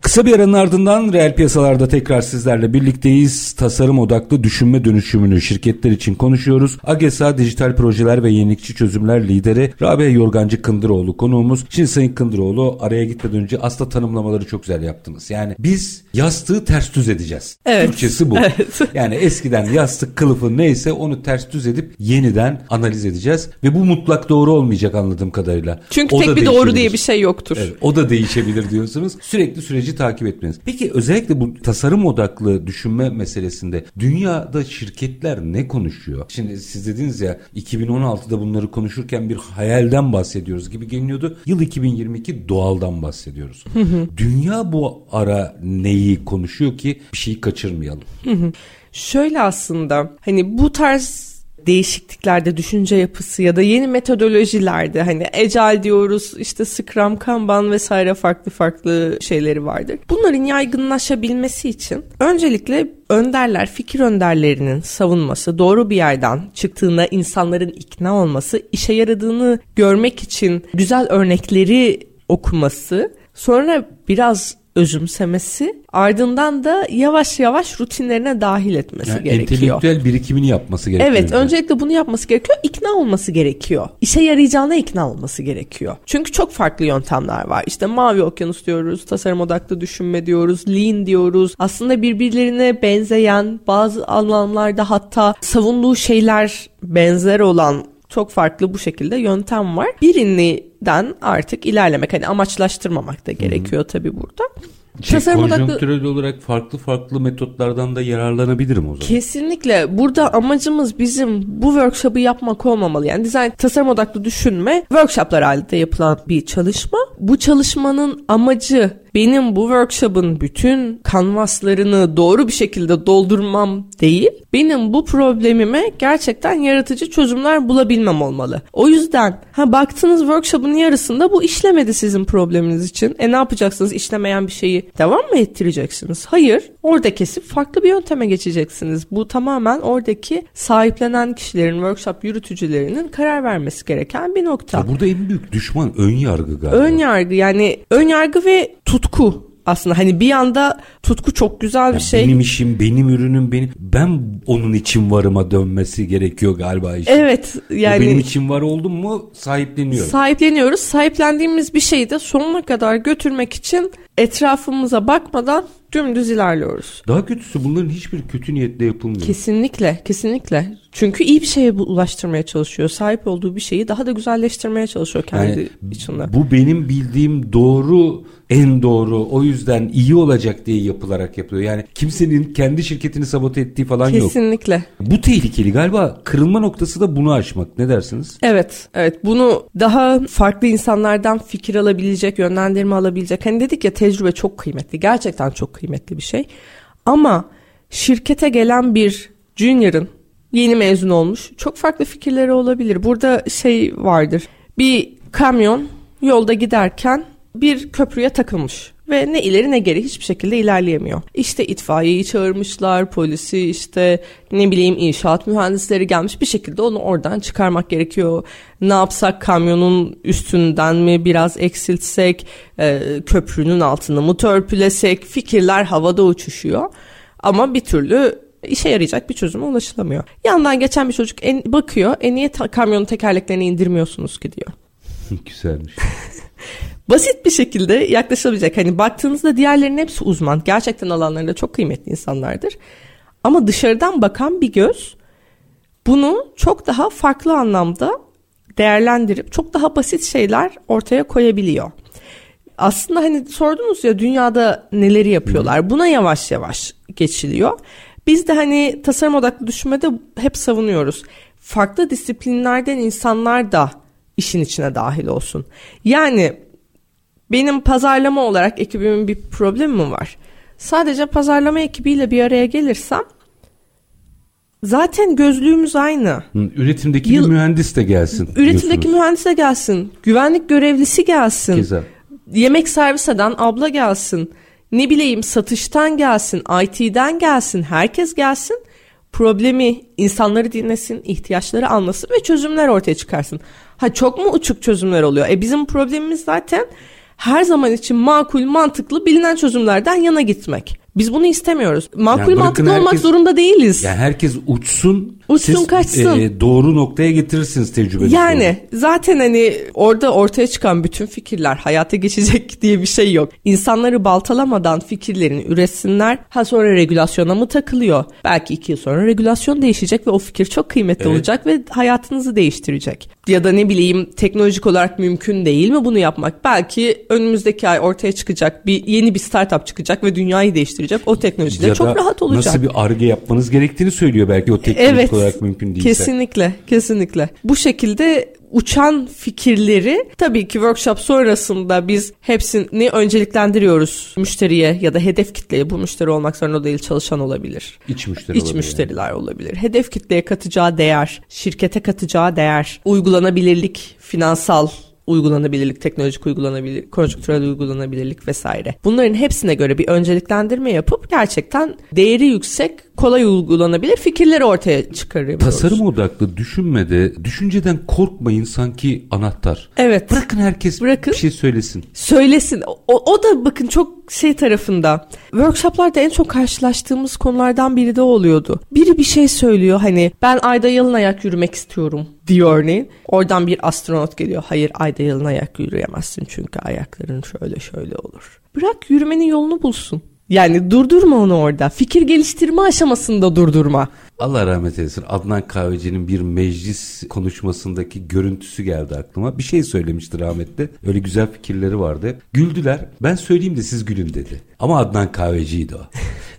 Kısa bir aranın ardından Reel Piyasalar'da tekrar sizlerle birlikteyiz. Tasarım odaklı düşünme dönüşümünü şirketler için konuşuyoruz. AGESA Dijital Projeler ve Yenilikçi Çözümler Lideri Rabia Yorgancı Kındıroğlu konuğumuz. Şimdi Sayın Kındıroğlu, araya gitmeden önce aslında tanımlamaları çok güzel yaptınız. Yani biz yastığı ters düz edeceğiz. Evet. Türkçesi bu. Evet. Yani eskiden yastık kılıfı neyse onu ters düz edip yeniden analiz edeceğiz. Ve bu mutlak doğru olmayacak anladığım kadarıyla. Çünkü o tek bir doğru diye bir şey yoktur. Evet, o da değişebilir diyorsunuz. Sürekli süreci takip etmeniz. Peki özellikle bu tasarım odaklı düşünme meselesinde dünyada şirketler ne konuşuyor? Şimdi siz dediniz ya iki bin on altıda bunları konuşurken bir hayalden bahsediyoruz gibi geliniyordu. Yıl iki bin yirmi iki doğaldan bahsediyoruz. Hı hı. Dünya bu ara neyi konuşuyor ki bir şeyi kaçırmayalım? Hı hı. Şöyle aslında hani bu tarz değişikliklerde düşünce yapısı ya da yeni metodolojilerde hani Agile diyoruz, işte Scrum, Kanban vesaire farklı farklı şeyleri vardır. Bunların yaygınlaşabilmesi için öncelikle önderler, fikir önderlerinin savunması, doğru bir yerden çıktığında insanların ikna olması, işe yaradığını görmek için güzel örnekleri okuması, sonra biraz özümsemesi, ardından da yavaş yavaş rutinlerine dahil etmesi yani gerekiyor. Entelektüel birikimini yapması gerekiyor. Evet, öncelikle bunu yapması gerekiyor. İkna olması gerekiyor. İşe yarayacağına ikna olması gerekiyor. Çünkü çok farklı yöntemler var. İşte mavi okyanus diyoruz, tasarım odaklı düşünme diyoruz, lean diyoruz. Aslında birbirlerine benzeyen, bazı anlamlarda hatta savunduğu şeyler benzer olan çok farklı bu şekilde yöntem var. Birinden artık ilerlemek, hani amaçlaştırmamak da gerekiyor tabii burada. Şey, konjonktürel odaklı olarak farklı farklı metotlardan da yararlanabilirim o zaman. Kesinlikle. Burada amacımız bizim bu workshop'ı yapmak olmamalı. Yani dizayn, tasarım odaklı düşünme workshop'lar halinde yapılan bir çalışma. Bu çalışmanın amacı benim bu workshop'ın bütün kanvaslarını doğru bir şekilde doldurmam değil, benim bu problemime gerçekten yaratıcı çözümler bulabilmem olmalı. O yüzden ha baktınız workshop'ın yarısında bu işlemedi sizin probleminiz için. E ne yapacaksınız? İşlemeyen bir şeyi devam mı ettireceksiniz? Hayır. Orada kesip farklı bir yönteme geçeceksiniz. Bu tamamen oradaki sahiplenen kişilerin, workshop yürütücülerinin karar vermesi gereken bir nokta. Ya burada en büyük düşman ön yargı galiba. Ön yargı, yani ön yargı ve tutku. Aslında hani bir yanda tutku çok güzel bir yani şey. Benim işim, benim ürünüm, benim, ben onun için varıma dönmesi gerekiyor galiba işin. Evet. Yani o benim için var oldum mu sahipleniyoruz. Sahipleniyoruz. Sahiplendiğimiz bir şeyi de sonuna kadar götürmek için etrafımıza bakmadan dümdüz ilerliyoruz. Daha kötüsü bunların hiçbir kötü niyetle yapılmıyor. Kesinlikle, kesinlikle. Çünkü iyi bir şeye ulaştırmaya çalışıyor. Sahip olduğu bir şeyi daha da güzelleştirmeye çalışıyor kendi yani, içinde. Bu benim bildiğim doğru, en doğru. O yüzden iyi olacak diye yapılarak yapılıyor. Yani kimsenin kendi şirketini sabote ettiği falan kesinlikle yok. Kesinlikle. Bu tehlikeli galiba. Kırılma noktası da bunu aşmak. Ne dersiniz? Evet, evet. Bunu daha farklı insanlardan fikir alabilecek, yönlendirme alabilecek. Hani dedik ya tecrübe çok kıymetli. Gerçekten çok kıymetli bir şey. Ama şirkete gelen bir junior'ın yeni mezun olmuş çok farklı fikirleri olabilir. Burada şey vardır. Bir kamyon yolda giderken bir köprüye takılmış ve ne ileri ne geri hiçbir şekilde ilerleyemiyor. İşte itfaiyeyi çağırmışlar, polisi, işte ne bileyim inşaat mühendisleri gelmiş, bir şekilde onu oradan çıkarmak gerekiyor. Ne yapsak, kamyonun üstünden mi biraz eksiltsek, köprünün altını mı törpülesek, fikirler havada uçuşuyor ama bir türlü işe yarayacak bir çözüme ulaşılamıyor. Yandan geçen bir çocuk en, bakıyor, e niye ta- kamyonun tekerleklerini indirmiyorsunuz ki diyor. Güzelmiş. Basit bir şekilde yaklaşılabilecek. Hani baktığınızda diğerlerinin hepsi uzman. Gerçekten alanlarında çok kıymetli insanlardır. Ama dışarıdan bakan bir göz bunu çok daha farklı anlamda değerlendirip çok daha basit şeyler ortaya koyabiliyor. Aslında hani sordunuz ya dünyada neleri yapıyorlar. Buna yavaş yavaş geçiliyor. Biz de hani tasarım odaklı düşünmede hep savunuyoruz. Farklı disiplinlerden insanlar da işin içine dahil olsun. Yani benim pazarlama olarak ekibimin bir problemi mi var? Sadece pazarlama ekibiyle bir araya gelirsem zaten gözlüğümüz aynı. Üretimdeki Yıl, bir mühendis de gelsin. Üretimdeki mühendis de gelsin. Güvenlik görevlisi gelsin. Güzel. Yemek servis eden abla gelsin. Ne bileyim satıştan gelsin, I T'den gelsin, herkes gelsin, problemi, insanları dinlesin, ihtiyaçları anlasın ve çözümler ortaya çıkarsın. Ha çok mu uçuk çözümler oluyor? E bizim problemimiz zaten her zaman için makul, mantıklı, bilinen çözümlerden yana gitmek. Biz bunu istemiyoruz. Makul yani mantıklı herkes, olmak zorunda değiliz. Yani herkes uçsun, uçsun siz, kaçsın. E, doğru noktaya getirirsiniz tecrübenizi. Yani doğru. Zaten hani orada ortaya çıkan bütün fikirler hayata geçecek diye bir şey yok. İnsanları baltalamadan fikirlerini üretsinler. Ha sonra regülasyona mı takılıyor? Belki iki yıl sonra regülasyon değişecek ve o fikir çok kıymetli evet. olacak ve hayatınızı değiştirecek. ya da ne bileyim teknolojik olarak mümkün değil mi bunu yapmak? Belki önümüzdeki ay ortaya çıkacak bir yeni bir startup çıkacak ve dünyayı değiştirecek o teknolojiyle çok rahat olacak. Nasıl bir Ar-Ge yapmanız gerektiğini söylüyor belki o teknolojik evet, olarak mümkün değilse. Kesinlikle, kesinlikle. Bu şekilde uçan fikirleri tabii ki workshop sonrasında biz hepsini önceliklendiriyoruz müşteriye ya da hedef kitleye. Bu müşteri olmak zorunda değil, çalışan olabilir. İç müşteri İç olabilir. müşteriler yani. olabilir. Hedef kitleye katacağı değer, şirkete katacağı değer, uygulanabilirlik, finansal uygulanabilirlik, teknolojik uygulanabilirlik, konjonktürel uygulanabilirlik vesaire. Bunların hepsine göre bir önceliklendirme yapıp gerçekten değeri yüksek, kolay uygulanabilir fikirleri ortaya çıkarıyoruz. Tasarım odaklı düşünmede, düşünceden korkmayın sanki anahtar. Evet. Bırakın herkes Bırakın. bir şey söylesin. Söylesin. O, o da bakın çok şey tarafında. Workshoplarda en çok karşılaştığımız konulardan biri de oluyordu. Biri bir şey söylüyor, hani ben ayda yalın ayak yürümek istiyorum diyor örneğin. Oradan bir astronot geliyor. Hayır, ayda yalın ayak yürüyemezsin çünkü ayakların şöyle şöyle olur. Bırak yürümenin yolunu bulsun. Yani durdurma onu orada. Fikir geliştirme aşamasında durdurma. Allah rahmet eylesin. Adnan Kahveci'nin bir meclis konuşmasındaki görüntüsü geldi aklıma. Bir şey söylemişti rahmetli. Öyle güzel fikirleri vardı. Güldüler. Ben söyleyeyim de siz gülün dedi. Ama Adnan Kahveci'ydi o.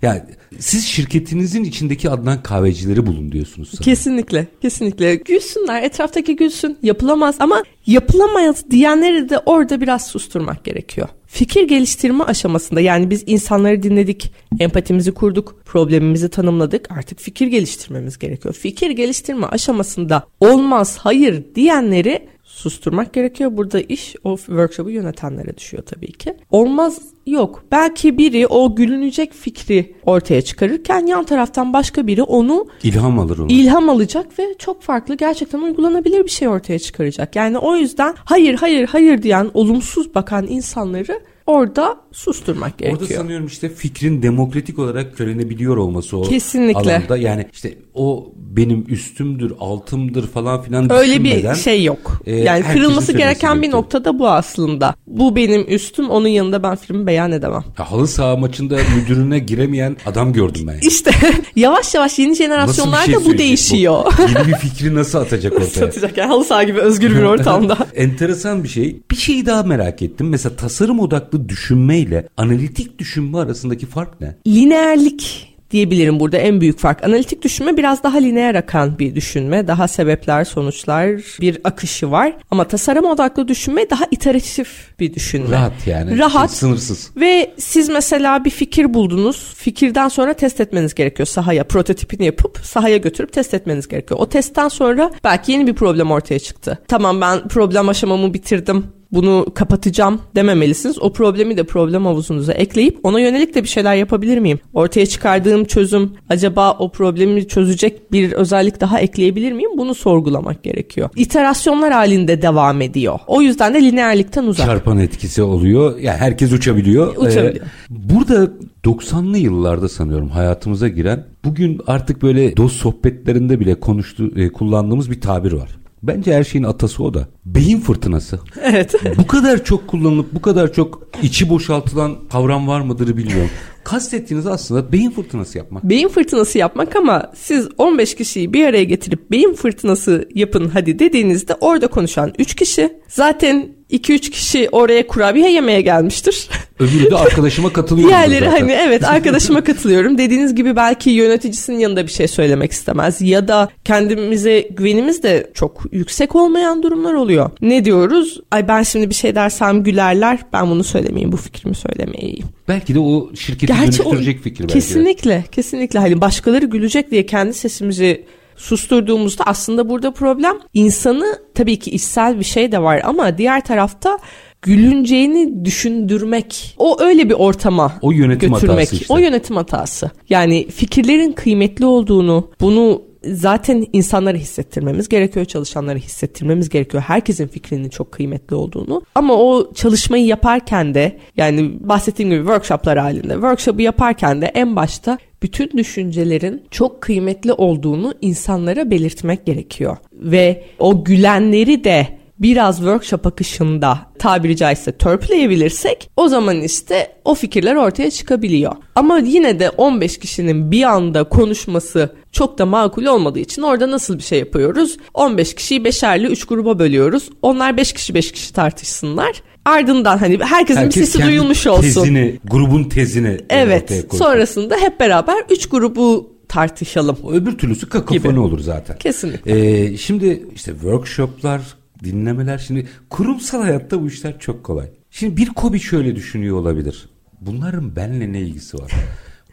Yani siz şirketinizin içindeki Adnan Kahvecileri bulun diyorsunuz sanırım. Kesinlikle. Kesinlikle. Gülsünler. Etraftaki gülsün. Yapılamaz ama yapılamayız diyenleri de orada biraz susturmak gerekiyor. Fikir geliştirme aşamasında, yani biz insanları dinledik, empatimizi kurduk, problemimizi tanımladık, artık fikir geliştirmemiz gerekiyor. Fikir geliştirme aşamasında olmaz, hayır diyenleri susturmak gerekiyor. Burada iş o workshop'u yönetenlere düşüyor tabii ki. Olmaz, yok. Belki biri o gülünecek fikri ortaya çıkarırken yan taraftan başka biri onu ilham alır onu. İlham alacak ve çok farklı, gerçekten uygulanabilir bir şey ortaya çıkaracak. Yani o yüzden hayır hayır hayır diyen, olumsuz bakan insanları orada susturmak gerekiyor. Orada sanıyorum işte fikrin demokratik olarak söylenebiliyor olması o Kesinlikle. alanda. Yani işte o benim üstümdür, altımdır falan filan öyle düşünmeden. Öyle bir şey yok. E, yani kırılması gereken bir noktada bu aslında. Bu benim üstüm, onun yanında ben filmi beyan edemem. Ya, halı saha maçında müdürüne giremeyen adam gördüm ben. Yani. İşte yavaş yavaş yeni jenerasyonlarda şey bu değişiyor. Bu, yeni bir fikri nasıl atacak ortaya? Nasıl atacak? Yani halı saha gibi özgür bir ortamda. Enteresan bir şey. Bir şey daha merak ettim. Mesela tasarım odaklı düşünme ile analitik düşünme arasındaki fark ne? Lineerlik diyebilirim burada en büyük fark. Analitik düşünme biraz daha lineer akan bir düşünme. Daha sebepler, sonuçlar, bir akışı var. Ama tasarım odaklı düşünme daha iteratif bir düşünme. Rahat yani. Rahat. Sınırsız. Ve siz mesela bir fikir buldunuz. Fikirden sonra test etmeniz gerekiyor sahaya. Prototipini yapıp sahaya götürüp test etmeniz gerekiyor. O testten sonra belki yeni bir problem ortaya çıktı. Tamam, ben problem aşamamı bitirdim, bunu kapatacağım dememelisiniz. O problemi de problem havuzunuza ekleyip ona yönelik de bir şeyler yapabilir miyim? Ortaya çıkardığım çözüm acaba o problemi çözecek bir özellik daha ekleyebilir miyim? Bunu sorgulamak gerekiyor. İterasyonlar halinde devam ediyor. O yüzden de lineerlikten uzak. Çarpan etkisi oluyor. Yani herkes uçabiliyor. Uçabiliyor. Ee, burada doksanlı yıllarda sanıyorum hayatımıza giren, bugün artık böyle dost sohbetlerinde bile konuştu, e, kullandığımız bir tabir var. Bence her şeyin atası o da. Beyin fırtınası. Evet. Bu kadar çok kullanılıp bu kadar çok içi boşaltılan kavram var mıdır bilmiyorum. Kastettiğiniz aslında beyin fırtınası yapmak. Beyin fırtınası yapmak, ama siz on beş kişiyi bir araya getirip beyin fırtınası yapın hadi dediğinizde orada konuşan üç kişi, zaten iki üç kişi oraya kurabiye yemeye gelmiştir. Öbürü de arkadaşıma katılıyorum. Diğerleri hani evet arkadaşıma katılıyorum. Dediğiniz gibi belki yöneticisinin yanında bir şey söylemek istemez. Ya da kendimize güvenimiz de çok yüksek olmayan durumlar oluyor. Ne diyoruz? Ay ben şimdi bir şey dersem gülerler. Ben bunu söylemeyeyim, bu fikrimi söylemeyeyim. Belki de o şirketi dönüştürecek o, fikir belki. Kesinlikle, kesinlikle. Hani başkaları gülecek diye kendi sesimizi susturduğumuzda aslında burada problem insanı, tabii ki içsel bir şey de var ama diğer tarafta gülüneceğini düşündürmek, o öyle bir ortama o yönetim götürmek. Hatası işte. O yönetim hatası. Yani fikirlerin kıymetli olduğunu, bunu zaten insanlara hissettirmemiz gerekiyor, çalışanlara hissettirmemiz gerekiyor. Herkesin fikrinin çok kıymetli olduğunu. Ama o çalışmayı yaparken de, yani bahsettiğim gibi workshoplar halinde, workshop'u yaparken de en başta bütün düşüncelerin çok kıymetli olduğunu insanlara belirtmek gerekiyor. Ve o gülenleri de biraz workshop akışında tabiri caizse törpüleyebilirsek o zaman işte o fikirler ortaya çıkabiliyor. Ama yine de on beş kişinin bir anda konuşması çok da makul olmadığı için orada nasıl bir şey yapıyoruz? on beş kişiyi beşerli üç gruba bölüyoruz. Onlar beş kişi beş kişi tartışsınlar. Ardından hani herkesin Herkes bir sesi duyulmuş olsun. Tezini, grubun tezini. Evet. Sonrasında hep beraber üç grubu tartışalım. Öbür türlüsü kakafoni olur zaten. Kesinlikle. Ee, şimdi işte workshoplar, dinlemeler, şimdi kurumsal hayatta bu işler çok kolay. Şimdi bir KOBİ şöyle düşünüyor olabilir. Bunların benimle ne ilgisi var?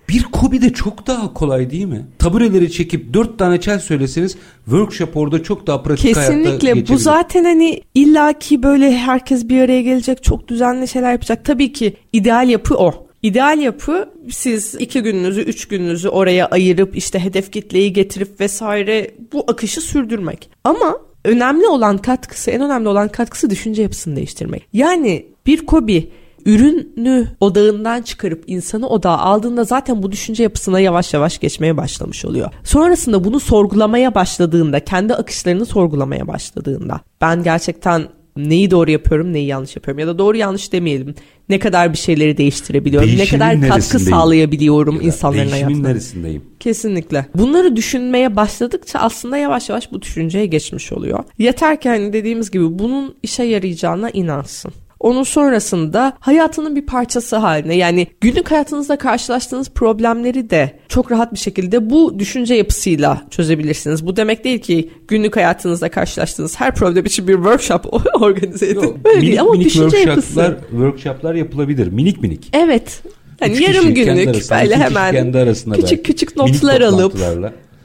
Bir KOBİ de çok daha kolay değil mi? Tabureleri çekip dört tane çel söyleseniz workshop orada çok daha pratik. Kesinlikle, hayatta geçebilir. Bu zaten hani illaki böyle herkes bir araya gelecek, çok düzenli şeyler yapacak. Tabii ki ideal yapı o. İdeal yapı siz iki gününüzü üç gününüzü oraya ayırıp işte hedef kitleyi getirip vesaire bu akışı sürdürmek. Ama önemli olan katkısı, en önemli olan katkısı düşünce yapısını değiştirmek. Yani bir KOBİ ürünü odağından çıkarıp insanı odağa aldığında zaten bu düşünce yapısına yavaş yavaş geçmeye başlamış oluyor. Sonrasında bunu sorgulamaya başladığında, kendi akışlarını sorgulamaya başladığında ben gerçekten neyi doğru yapıyorum, neyi yanlış yapıyorum ya da doğru yanlış demeyelim. Ne kadar bir şeyleri değiştirebiliyorum, değişimin ne kadar katkı sağlayabiliyorum ya insanların hayatına. Değişimin neresindeyim? Kesinlikle. Bunları düşünmeye başladıkça aslında yavaş yavaş bu düşünceye geçmiş oluyor. Yeter ki hani dediğimiz gibi bunun işe yarayacağına inansın. Onun sonrasında hayatının bir parçası haline, yani günlük hayatınızda karşılaştığınız problemleri de çok rahat bir şekilde bu düşünce yapısıyla çözebilirsiniz. Bu demek değil ki günlük hayatınızda karşılaştığınız her problem için bir workshop organize edin. Yok, böyle minik, değil ama minik düşünce workshoplar, yapısı. Workshoplar yapılabilir minik minik. Evet. Yani yarım günlük böyle hemen küçük küçük notlar alıp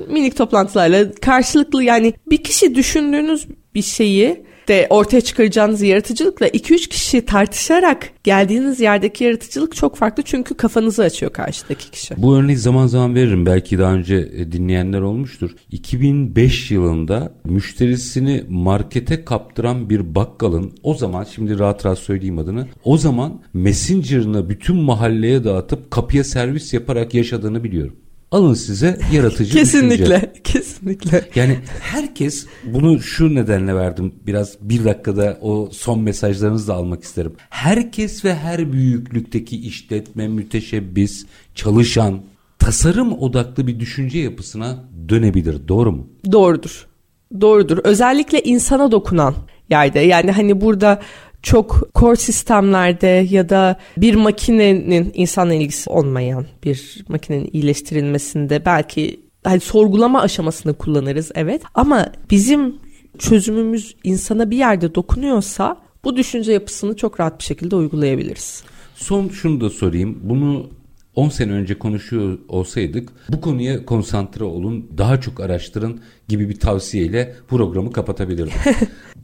minik toplantılarla karşılıklı, yani bir kişi düşündüğünüz bir şeyi de ortaya çıkaracağınız yaratıcılıkla iki üç kişi tartışarak geldiğiniz yerdeki yaratıcılık çok farklı, çünkü kafanızı açıyor karşıdaki kişi. Bu örneği zaman zaman veririm, belki daha önce dinleyenler olmuştur. iki bin beş yılında müşterisini markete kaptıran bir bakkalın, o zaman şimdi rahat rahat söyleyeyim adını, o zaman messenger'ını bütün mahalleye dağıtıp kapıya servis yaparak yaşadığını biliyorum. Alın size yaratıcı kesinlikle, düşünce. Kesinlikle. Yani herkes bunu, şu nedenle verdim biraz, bir dakikada o son mesajlarınızı da almak isterim. Herkes ve her büyüklükteki işletme, müteşebbis, çalışan tasarım odaklı bir düşünce yapısına dönebilir. Doğru mu? Doğrudur. Doğrudur. Özellikle insana dokunan yerde, yani hani burada çok core sistemlerde ya da bir makinenin insanla ilgisi olmayan bir makinenin iyileştirilmesinde belki hani sorgulama aşamasını kullanırız, evet, ama bizim çözümümüz insana bir yerde dokunuyorsa bu düşünce yapısını çok rahat bir şekilde uygulayabiliriz. Son şunu da sorayım, bunu on sene önce konuşuyor olsaydık bu konuya konsantre olun, daha çok araştırın gibi bir tavsiyeyle programı kapatabilirdim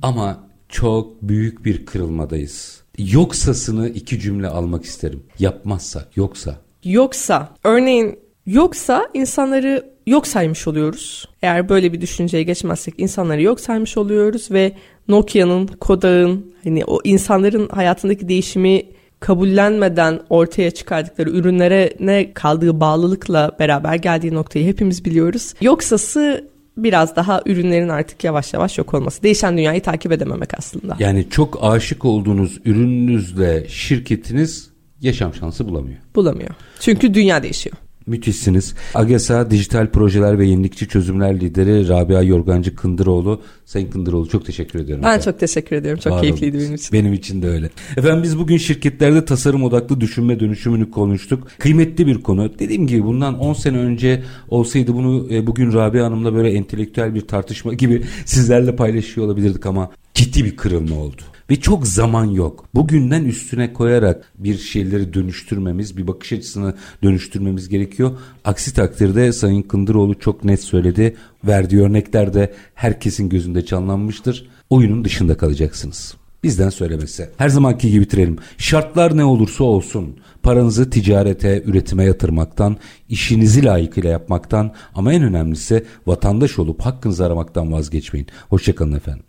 ama çok büyük bir kırılmadayız. Yoksasını iki cümle almak isterim. Yapmazsak, yoksa. Yoksa, örneğin yoksa insanları yok saymış oluyoruz. Eğer böyle bir düşünceye geçmezsek insanları yok saymış oluyoruz ve Nokia'nın, Kodak'ın, hani o insanların hayatındaki değişimi kabullenmeden ortaya çıkardıkları ürünlere ne kaldığı bağlılıkla beraber geldiği noktayı hepimiz biliyoruz. Yoksası biraz daha ürünlerin artık yavaş yavaş yok olması. Değişen dünyayı takip edememek aslında. Yani çok aşık olduğunuz ürününüzle şirketiniz yaşam şansı bulamıyor. Bulamıyor. Çünkü dünya değişiyor. Müthişsiniz. AGESA Dijital Projeler ve Yenilikçi Çözümler Lideri Rabia Yorgancı Kındıroğlu. Sayın Kındıroğlu, çok teşekkür ediyorum. Ben efendim. Çok teşekkür ediyorum. Çok var keyifliydi benim için. Benim için de öyle. Efendim, biz bugün şirketlerde tasarım odaklı düşünme dönüşümünü konuştuk. Kıymetli bir konu. Dediğim gibi bundan on sene önce olsaydı bunu bugün Rabia Hanım'la böyle entelektüel bir tartışma gibi sizlerle paylaşıyor olabilirdik ama ciddi bir kırılma oldu. Ve çok zaman yok. Bugünden üstüne koyarak bir şeyleri dönüştürmemiz, bir bakış açısını dönüştürmemiz gerekiyor. Aksi takdirde Sayın Kındıroğlu çok net söyledi. Verdiği örnekler de herkesin gözünde canlanmıştır. Oyunun dışında kalacaksınız. Bizden söylemesi. Her zamanki gibi bitirelim. Şartlar ne olursa olsun paranızı ticarete, üretime yatırmaktan, işinizi layıkıyla yapmaktan ama en önemlisi vatandaş olup hakkınızı aramaktan vazgeçmeyin. Hoşça kalın efendim.